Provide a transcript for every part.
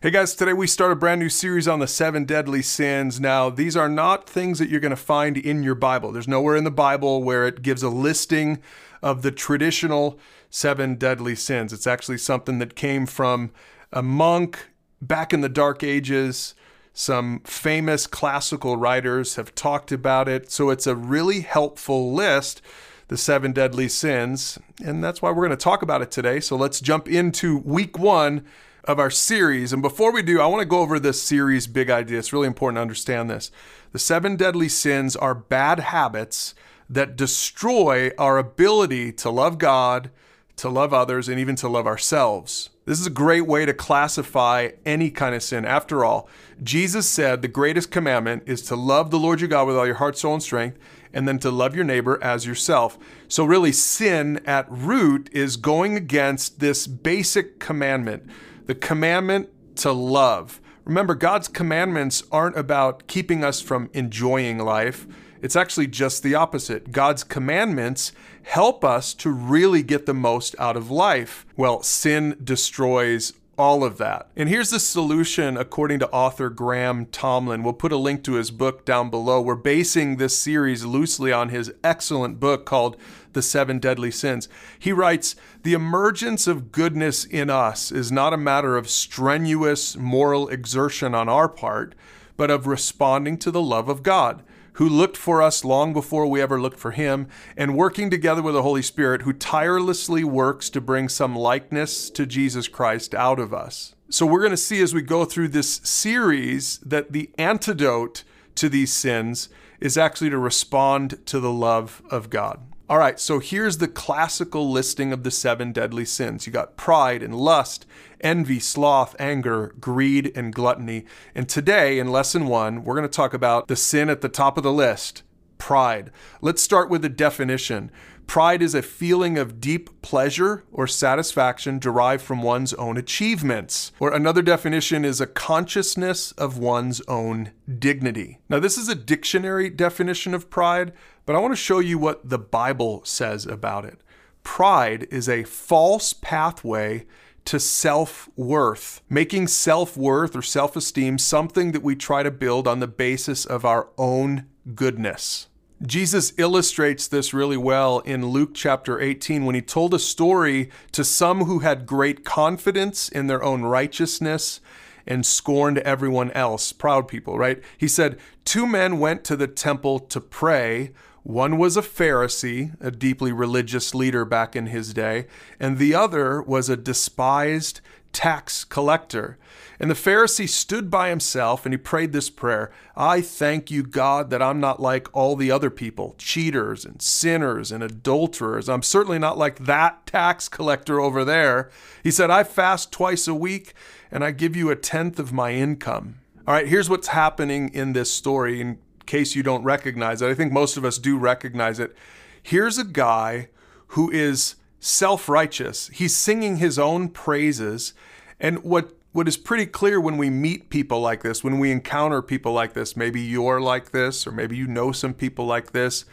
Hey guys, today we start a brand new series on the 7 deadly sins. Now, these are not things that you're going to find in your Bible. There's nowhere in the Bible where it gives a listing of the traditional 7 deadly sins. It's actually something that came from a monk back in the Dark Ages. Some famous classical writers have talked about it. So it's a really helpful list, the 7 deadly sins. And that's why we're going to talk about it today. So let's jump into week one of our series. And before we do, I want to go over this series big idea. It's really important to understand this. The 7 deadly sins are bad habits that destroy our ability to love God, to love others, and even to love ourselves. This is a great way to classify any kind of sin. After all, Jesus said the greatest commandment is to love the Lord your God with all your heart, soul, and strength, and then to love your neighbor as yourself. So really, sin at root is going against this basic commandment, the commandment to love. Remember, God's commandments aren't about keeping us from enjoying life. It's actually just the opposite. God's commandments help us to really get the most out of life. Well, sin destroys all of that. And here's the solution, according to author Graham Tomlin. We'll put a link to his book down below. We're basing this series loosely on his excellent book called The Seven Deadly Sins. He writes, "The emergence of goodness in us is not a matter of strenuous moral exertion on our part, but of responding to the love of God, who looked for us long before we ever looked for him, and working together with the Holy Spirit, who tirelessly works to bring some likeness to Jesus Christ out of us." So we're going to see as we go through this series that the antidote to these sins is actually to respond to the love of God. All right, so here's the classical listing of the 7 deadly sins. You got pride and lust, envy, sloth, anger, greed, and gluttony. And today in lesson one, we're going to talk about the sin at the top of the list, pride. Let's start with the definition. Pride is a feeling of deep pleasure or satisfaction derived from one's own achievements. Or another definition is a consciousness of one's own dignity. Now, this is a dictionary definition of pride, but I want to show you what the Bible says about it. Pride is a false pathway to self-worth, making self-worth or self-esteem something that we try to build on the basis of our own goodness. Jesus illustrates this really well in Luke chapter 18 when he told a story to some who had great confidence in their own righteousness and scorned everyone else, proud people, right? He said, "Two men went to the temple to pray. One was a Pharisee, a deeply religious leader back in his day, and the other was a despised tax collector. And the Pharisee stood by himself and he prayed this prayer, 'I thank you, God, that I'm not like all the other people, cheaters and sinners and adulterers. I'm certainly not like that tax collector over there.' He said, 'I fast twice a week and I give you a tenth of my income.'" All right, here's what's happening in this story. In case you don't recognize it, I think most of us do recognize it. Here's a guy who is self-righteous. He's singing his own praises. And what is pretty clear when we meet people like this, when we encounter people like this, maybe you're like this, or maybe you know some people like this,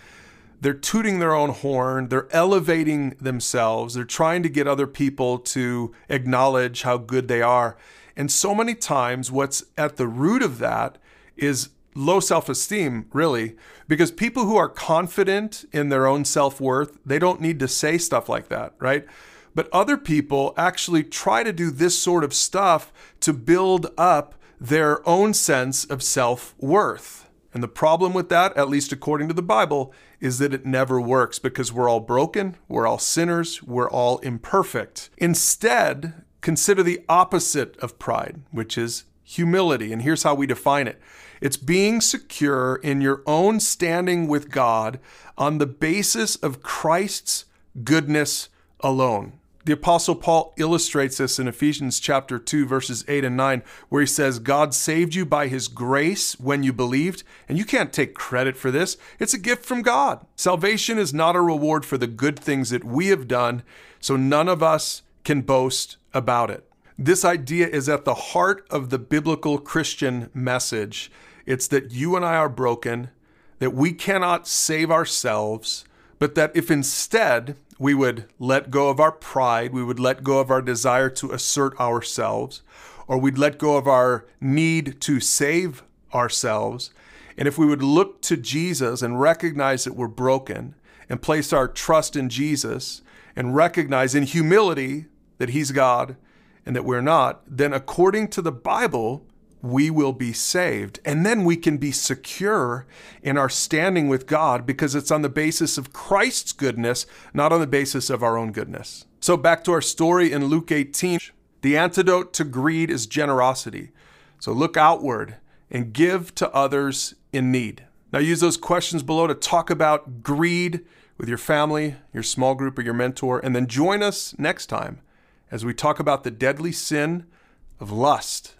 they're tooting their own horn, they're elevating themselves, they're trying to get other people to acknowledge how good they are. And so many times what's at the root of that is low self-esteem, really, because people who are confident in their own self-worth, they don't need to say stuff like that, right? But other people actually try to do this sort of stuff to build up their own sense of self-worth. And the problem with that, at least according to the Bible, is that it never works because we're all broken, we're all sinners, we're all imperfect. Instead, consider the opposite of pride, which is humility. And here's how we define it. It's being secure in your own standing with God on the basis of Christ's goodness alone. The Apostle Paul illustrates this in Ephesians chapter 2, verses 8 and 9, where he says, "God saved you by his grace when you believed," and you can't take credit for this. It's a gift from God. Salvation is not a reward for the good things that we have done, so none of us can boast about it. This idea is at the heart of the biblical Christian message. It's that you and I are broken, that we cannot save ourselves, but that if instead we would let go of our pride, we would let go of our desire to assert ourselves, or we'd let go of our need to save ourselves, and if we would look to Jesus and recognize that we're broken and place our trust in Jesus and recognize in humility that he's God and that we're not, then according to the Bible, we will be saved. And then we can be secure in our standing with God because it's on the basis of Christ's goodness, not on the basis of our own goodness. So back to our story in Luke 18, the antidote to greed is generosity. So look outward and give to others in need. Now use those questions below to talk about greed with your family, your small group, or your mentor, and then join us next time as we talk about the deadly sin of lust.